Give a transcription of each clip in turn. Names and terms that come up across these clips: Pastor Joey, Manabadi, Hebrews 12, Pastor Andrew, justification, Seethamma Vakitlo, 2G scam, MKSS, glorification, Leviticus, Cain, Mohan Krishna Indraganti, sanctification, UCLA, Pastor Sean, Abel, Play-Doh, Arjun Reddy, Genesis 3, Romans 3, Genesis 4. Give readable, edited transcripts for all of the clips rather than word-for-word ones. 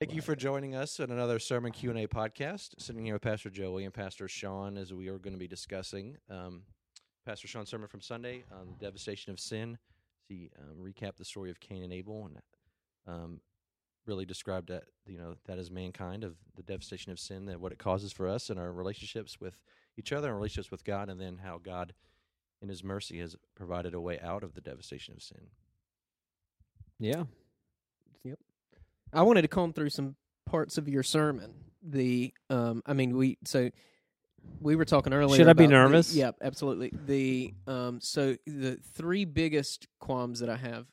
Thank you for joining us on another Sermon Q&A podcast. Sitting here with Pastor Joey and Pastor Sean as we are going to be discussing Pastor Sean's sermon from Sunday on the devastation of sin. He recapped the story of Cain and Abel and really described that, that is mankind, of the devastation of sin, that what it causes for us in our relationships with each other and relationships with God, and then how God, in His mercy, has provided a way out of the devastation of sin. Yeah. Yep. I wanted to comb through some parts of your sermon. We were talking earlier. Should I be nervous? Yeah, absolutely. The three biggest qualms that I have,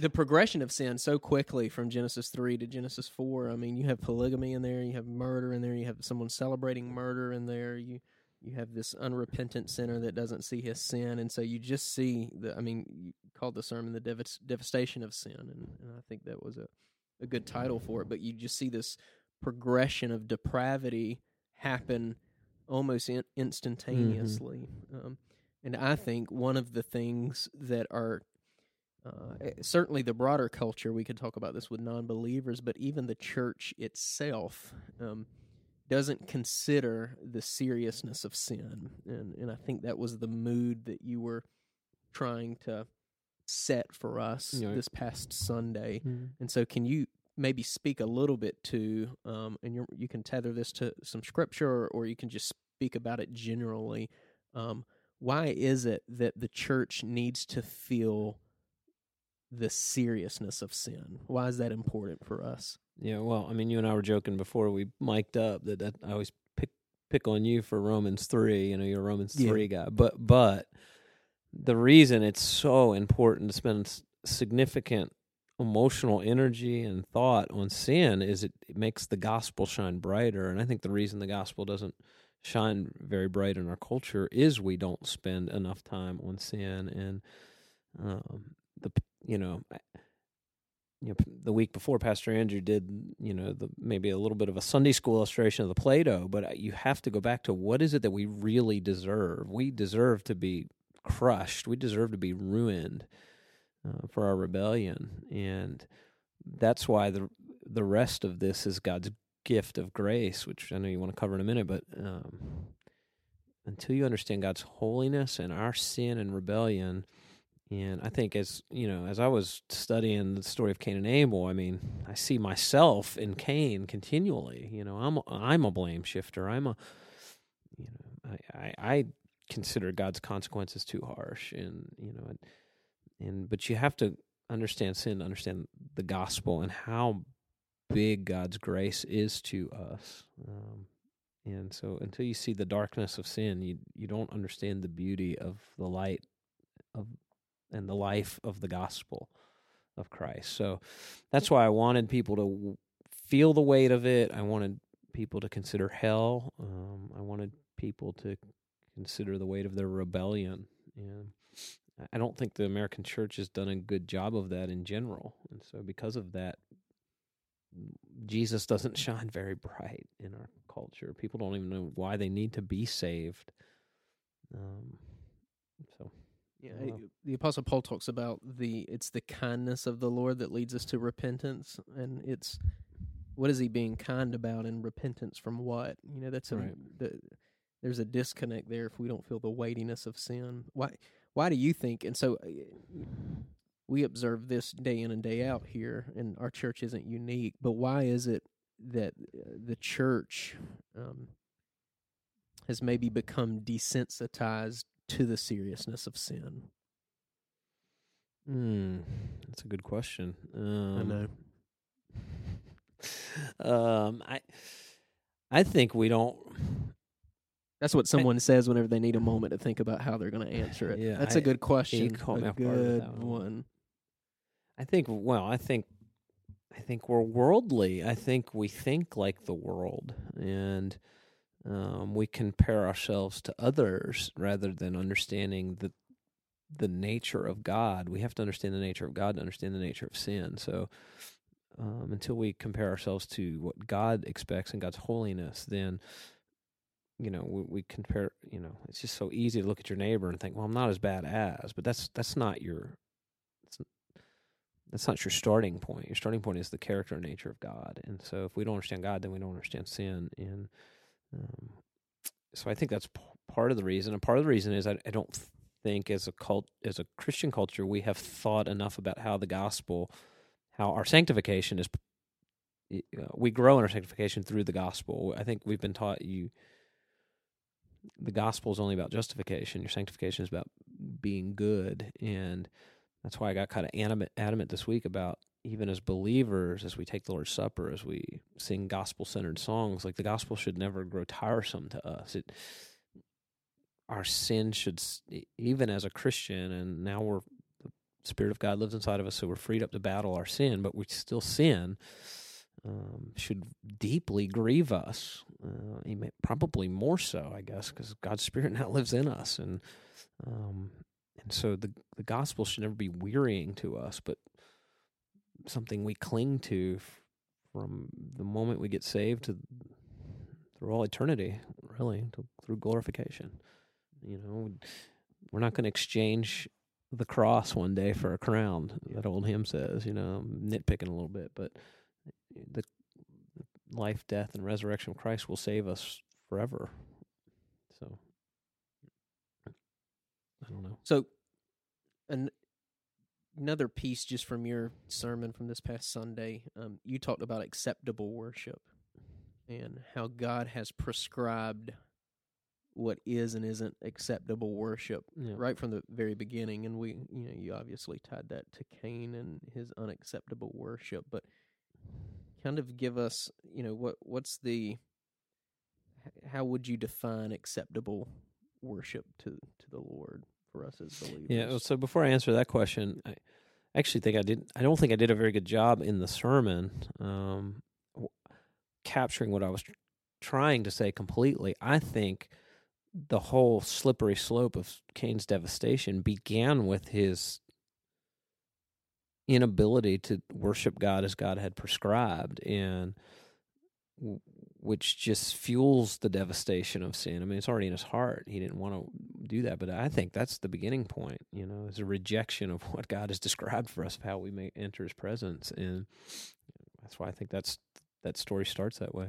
the progression of sin so quickly from Genesis 3 to Genesis 4. I mean, you have polygamy in there, you have murder in there, you have someone celebrating murder in there, you have this unrepentant sinner that doesn't see his sin, and so you just see you called the sermon the devastation of sin, and I think that was a good title for it, but you just see this progression of depravity happen almost instantaneously. Mm-hmm. And I think one of the things that are certainly the broader culture, we could talk about this with non-believers, but even the church itself doesn't consider the seriousness of sin. And I think that was the mood that you were trying to set for us this past Sunday. Mm-hmm. And so can you maybe speak a little bit to, and you can tether this to some scripture, or you can just speak about it generally. Why is it that the church needs to feel the seriousness of sin? Why is that important for us? Yeah, well, you and I were joking before we mic'd up that I always pick on you for Romans 3. You're a Romans 3 guy. But the reason it's so important to spend significant emotional energy and thought on sin is it makes the gospel shine brighter. And I think the reason the gospel doesn't shine very bright in our culture is we don't spend enough time on sin. And the week before, Pastor Andrew did maybe a little bit of a Sunday school illustration of the Play-Doh. But you have to go back to what is it that we really deserve. We deserve to be crushed. We deserve to be ruined for our rebellion, and that's why the rest of this is God's gift of grace, which I know you want to cover in a minute, but until you understand God's holiness and our sin and rebellion, and I think as I was studying the story of Cain and Abel, I see myself in Cain continually. I'm a blame shifter. I consider God's consequences too harsh, and but you have to understand sin, understand the gospel, and how big God's grace is to us. And so, until you see the darkness of sin, you don't understand the beauty of the light of and the life of the gospel of Christ. So that's why I wanted people to feel the weight of it. I wanted people to consider hell. I wanted people to consider the weight of their rebellion. And I don't think the American church has done a good job of that in general. And so because of that, Jesus doesn't shine very bright in our culture. People don't even know why they need to be saved. The Apostle Paul talks about it's the kindness of the Lord that leads us to repentance. And it's, what is he being kind about, and repentance from what? There's a disconnect there if we don't feel the weightiness of sin. Why do you think, and so we observe this day in and day out here, and our church isn't unique, but why is it that the church has maybe become desensitized to the seriousness of sin? That's a good question. I know. I think we don't... That's what someone says whenever they need a moment to think about how they're going to answer it. Yeah, that's a good question. You caught me off guard with that one. I think we're worldly. I think we think like the world, and we compare ourselves to others rather than understanding the nature of God. We have to understand the nature of God to understand the nature of sin. So until we compare ourselves to what God expects and God's holiness, then... we compare, it's just so easy to look at your neighbor and think, well, I'm not as bad as, but that's not your, That's not your starting point. Your starting point is the character and nature of God. And so if we don't understand God, then we don't understand sin. And so I think that's part of the reason. And part of the reason is I don't think as a Christian culture, we have thought enough about how the gospel, how our sanctification is, we grow in our sanctification through the gospel. I think we've been taught the gospel is only about justification. Your sanctification is about being good. And that's why I got kind of adamant this week about, even as believers, as we take the Lord's Supper, as we sing gospel-centered songs, like the gospel should never grow tiresome to us. Our sin should, even as a Christian, and now the Spirit of God lives inside of us, so we're freed up to battle our sin, but we still sin, should deeply grieve us, probably more so, I guess, because God's Spirit now lives in us, and so the gospel should never be wearying to us, but something we cling to from the moment we get saved to through all eternity, really, through glorification. You know, we're not going to exchange the cross one day for a crown, that old hymn says. You know, I'm nitpicking a little bit, but the life, death, and resurrection of Christ will save us forever. So, I don't know. So, another piece just from your sermon from this past Sunday, you talked about acceptable worship and how God has prescribed what is and isn't acceptable worship right from the very beginning. And you obviously tied that to Cain and his unacceptable worship, but kind of give us, what's how would you define acceptable worship to the Lord for us as believers? Yeah, so before I answer that question, I actually think I don't think I did a very good job in the sermon capturing what I was trying to say completely. I think the whole slippery slope of Cain's devastation began with his inability to worship God as God had prescribed, and which just fuels the devastation of sin. I mean, it's already in his heart. He didn't want to do that, but I think that's the beginning point, is a rejection of what God has described for us, of how we may enter his presence, and that's why I think that story starts that way.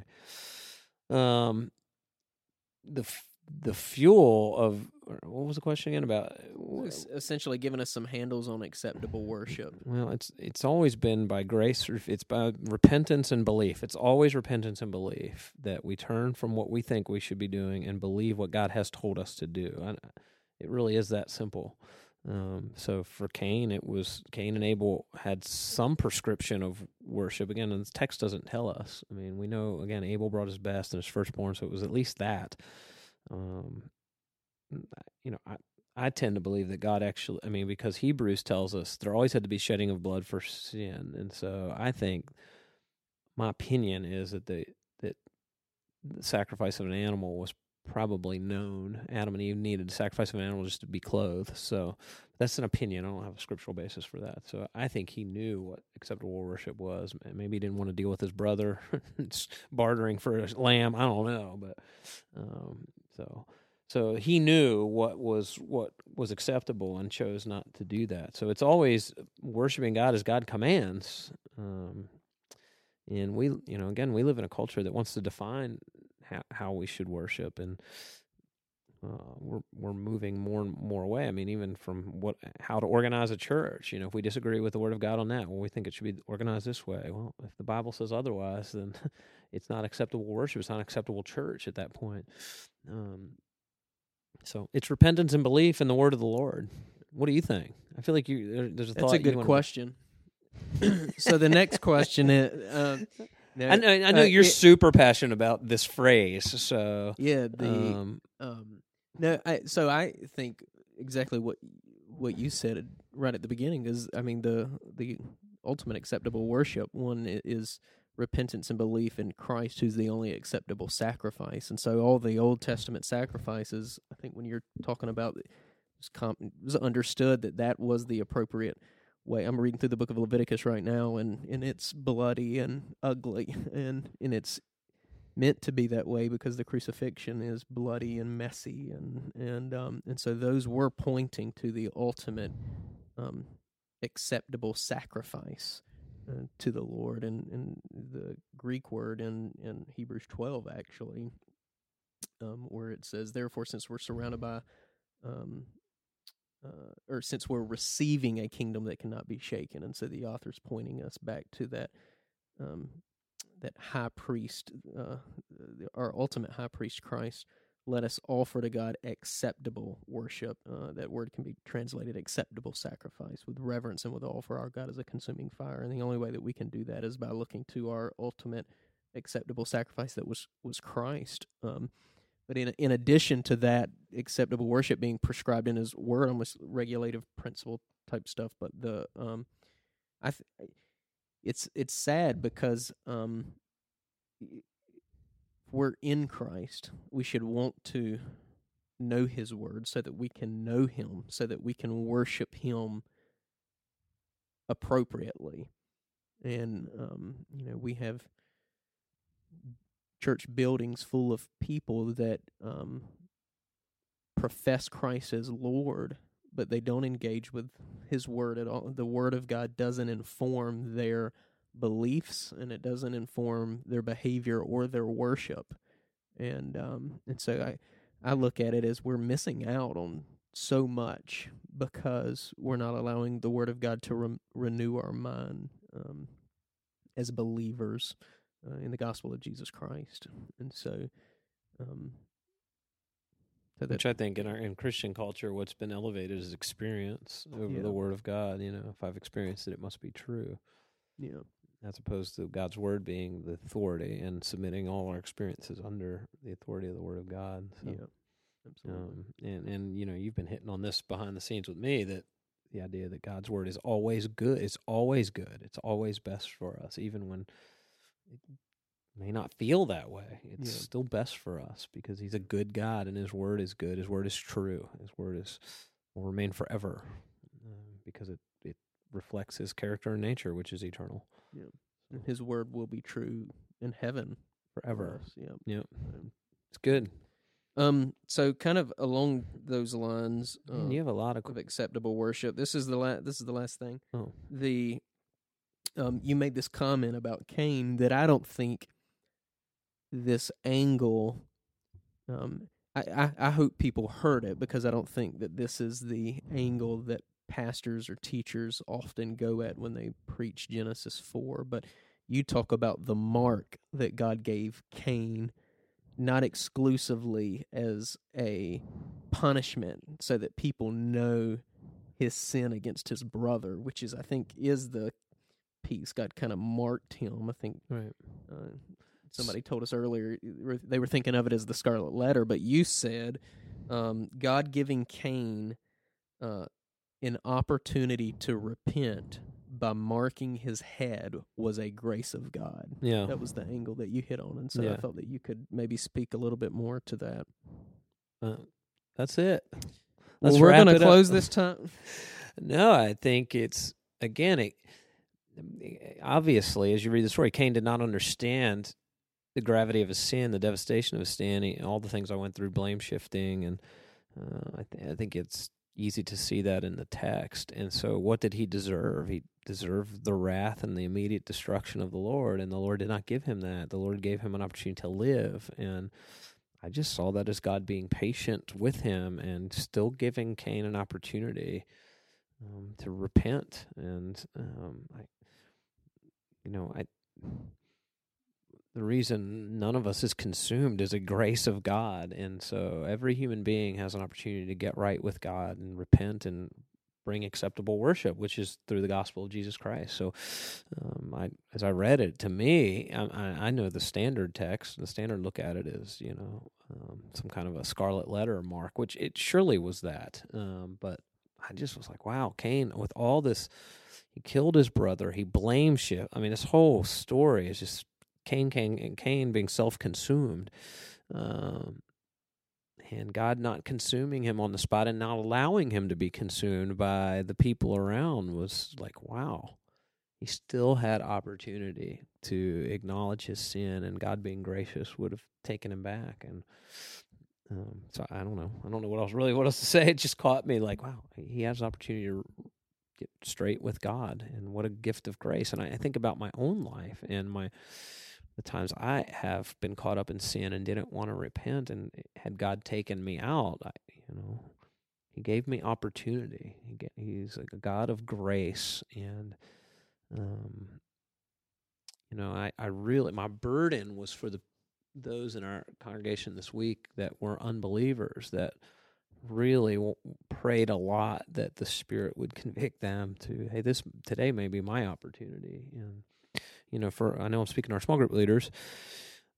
The fuel of, what was the question again about? It's essentially giving us some handles on acceptable worship. Well, it's always been by grace. It's by repentance and belief. It's always repentance and belief that we turn from what we think we should be doing and believe what God has told us to do. It really is that simple. So for Cain, it was Cain and Abel had some prescription of worship. Again, and the text doesn't tell us. I mean, we know, again, Abel brought his best and his firstborn, so it was at least that. I tend to believe that God actually, because Hebrews tells us there always had to be shedding of blood for sin, and so I think my opinion is that the sacrifice of an animal was probably known. Adam and Eve needed the sacrifice of an animal just to be clothed, so that's an opinion. I don't have a scriptural basis for that, so I think he knew what acceptable worship was. Maybe he didn't want to deal with his brother bartering for a lamb. I don't know, but... So he knew what was acceptable and chose not to do that. So it's always worshiping God as God commands. And we, again, we live in a culture that wants to define how we should worship, and we're moving more and more away. I mean, even from how to organize a church. If we disagree with the Word of God on that, well, we think it should be organized this way. Well, if the Bible says otherwise, then it's not acceptable worship. It's not acceptable church at that point. So it's repentance and belief in the Word of the Lord. What do you think? I feel like there's a thought. That's a good question. So the next question is... I know you're super passionate about this phrase, so... Yeah, so I think exactly what you said right at the beginning is, the ultimate acceptable worship one is... repentance and belief in Christ, who's the only acceptable sacrifice. And so all the Old Testament sacrifices, I think when you're talking about it, was understood that was the appropriate way. I'm reading through the book of Leviticus right now, and it's bloody and ugly, and it's meant to be that way because the crucifixion is bloody and messy, and so those were pointing to the ultimate acceptable sacrifice to the Lord. And the Greek word in Hebrews 12, actually, where it says, therefore, since we're surrounded by, or since we're receiving a kingdom that cannot be shaken. And so the author's pointing us back to that that high priest, our ultimate high priest, Christ. Let us offer to God acceptable worship. That word can be translated acceptable sacrifice, with reverence and with awe, for our God is a consuming fire. And the only way that we can do that is by looking to our ultimate acceptable sacrifice that was Christ. But in addition to that acceptable worship being prescribed in His Word, almost regulative principle type stuff, but the it's sad because we're in Christ. We should want to know His Word so that we can know Him, so that we can worship Him appropriately. And we have church buildings full of people that profess Christ as Lord, but they don't engage with His Word at all. The Word of God doesn't inform their beliefs, and it doesn't inform their behavior or their worship. And so I look at it as we're missing out on so much because we're not allowing the Word of God to renew our mind as believers in the gospel of Jesus Christ. And so, which I think in Christian culture, what's been elevated is experience over the Word of God. You know, if I've experienced it, it must be true. Yeah, as opposed to God's Word being the authority and submitting all our experiences under the authority of the Word of God. So, yeah, absolutely. And you've been hitting on this behind the scenes with me, that the idea that God's Word is always good. It's always good. It's always best for us, even when it may not feel that way. It's still best for us because He's a good God, and His Word is good. His Word is true. His Word will remain forever because it reflects His character and nature, which is eternal. Yeah, and His Word will be true in heaven forever. Yeah, yeah, it's good. So kind of along those lines, you have a lot of acceptable worship. This is the last thing. Oh, you made this comment about Cain that I don't think this angle, I hope people heard it, because I don't think that this is the angle that pastors or teachers often go at when they preach Genesis 4. But you talk about the mark that God gave Cain, not exclusively as a punishment so that people know his sin against his brother, which is, I think, is the piece. God kind of marked him. I think somebody told us earlier they were thinking of it as the scarlet letter, but you said God giving Cain an opportunity to repent by marking his head was a grace of God. Yeah, that was the angle that you hit on, and so I felt that you could maybe speak a little bit more to that. That's it. Well, we're going to close this time. No, I think it's again, obviously, as you read the story, Cain did not understand the gravity of his sin, the devastation of his sin, all the things I went through, blame shifting, and I think it's easy to see that in the text. And so what did he deserve? He deserved the wrath and the immediate destruction of the Lord, and the Lord did not give him that. The Lord gave him an opportunity to live, and I just saw that as God being patient with him and still giving Cain an opportunity to repent. And the reason none of us is consumed is a grace of God, and so every human being has an opportunity to get right with God and repent and bring acceptable worship, which is through the gospel of Jesus Christ. So as I read it, to me, I know the standard text, the standard look at it is, some kind of a scarlet letter mark, which it surely was that. But I just was like, wow, Cain, with all this, he killed his brother. He blamed shit. I mean, this whole story is just Cain being self-consumed, and God not consuming him on the spot and not allowing him to be consumed by the people around was like, wow. He still had opportunity to acknowledge his sin, and God being gracious would have taken him back. And so I don't know. I don't know what else to say. It just caught me like, wow, he has an opportunity to get straight with God. And what a gift of grace. And I think about my own life and the times I have been caught up in sin and didn't want to repent, and had God taken me out, He gave me opportunity. He's like a God of grace, and I really, my burden was for those in our congregation this week that were unbelievers, that really prayed a lot that the Spirit would convict them to, hey, this today may be my opportunity. And I know I'm speaking to our small group leaders.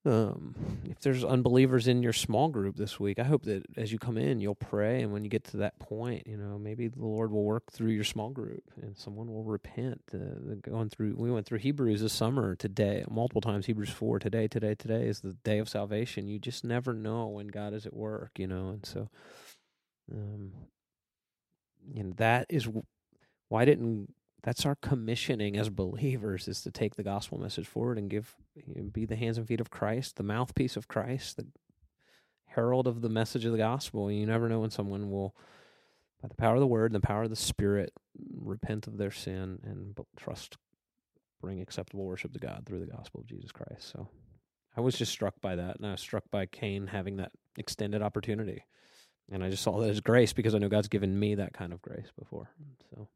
If there's unbelievers in your small group this week, I hope that as you come in, you'll pray. And when you get to that point, maybe the Lord will work through your small group and someone will repent. We went through Hebrews this summer, today, multiple times, Hebrews 4. Today is the day of salvation. You just never know when God is at work, And so, that is why that's our commissioning as believers, is to take the gospel message forward and be the hands and feet of Christ, the mouthpiece of Christ, the herald of the message of the gospel. And you never know when someone will, by the power of the Word and the power of the Spirit, repent of their sin and bring acceptable worship to God through the gospel of Jesus Christ. So I was just struck by that, and I was struck by Cain having that extended opportunity. And I just saw that as grace, because I know God's given me that kind of grace before. So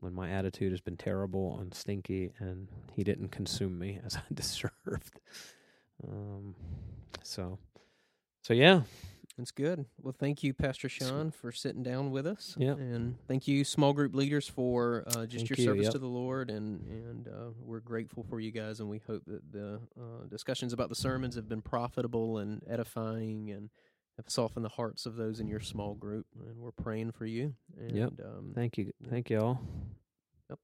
when my attitude has been terrible and stinky, and He didn't consume me as I deserved. So yeah. That's good. Well, thank you, Pastor Sean, for sitting down with us. Yeah. And thank you, small group leaders, for just your service to the Lord. And we're grateful for you guys, and we hope that the discussions about the sermons have been profitable and edifying, and have softened the hearts of those in your small group, and we're praying for you. Thank you all. Yep.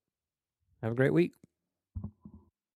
Have a great week.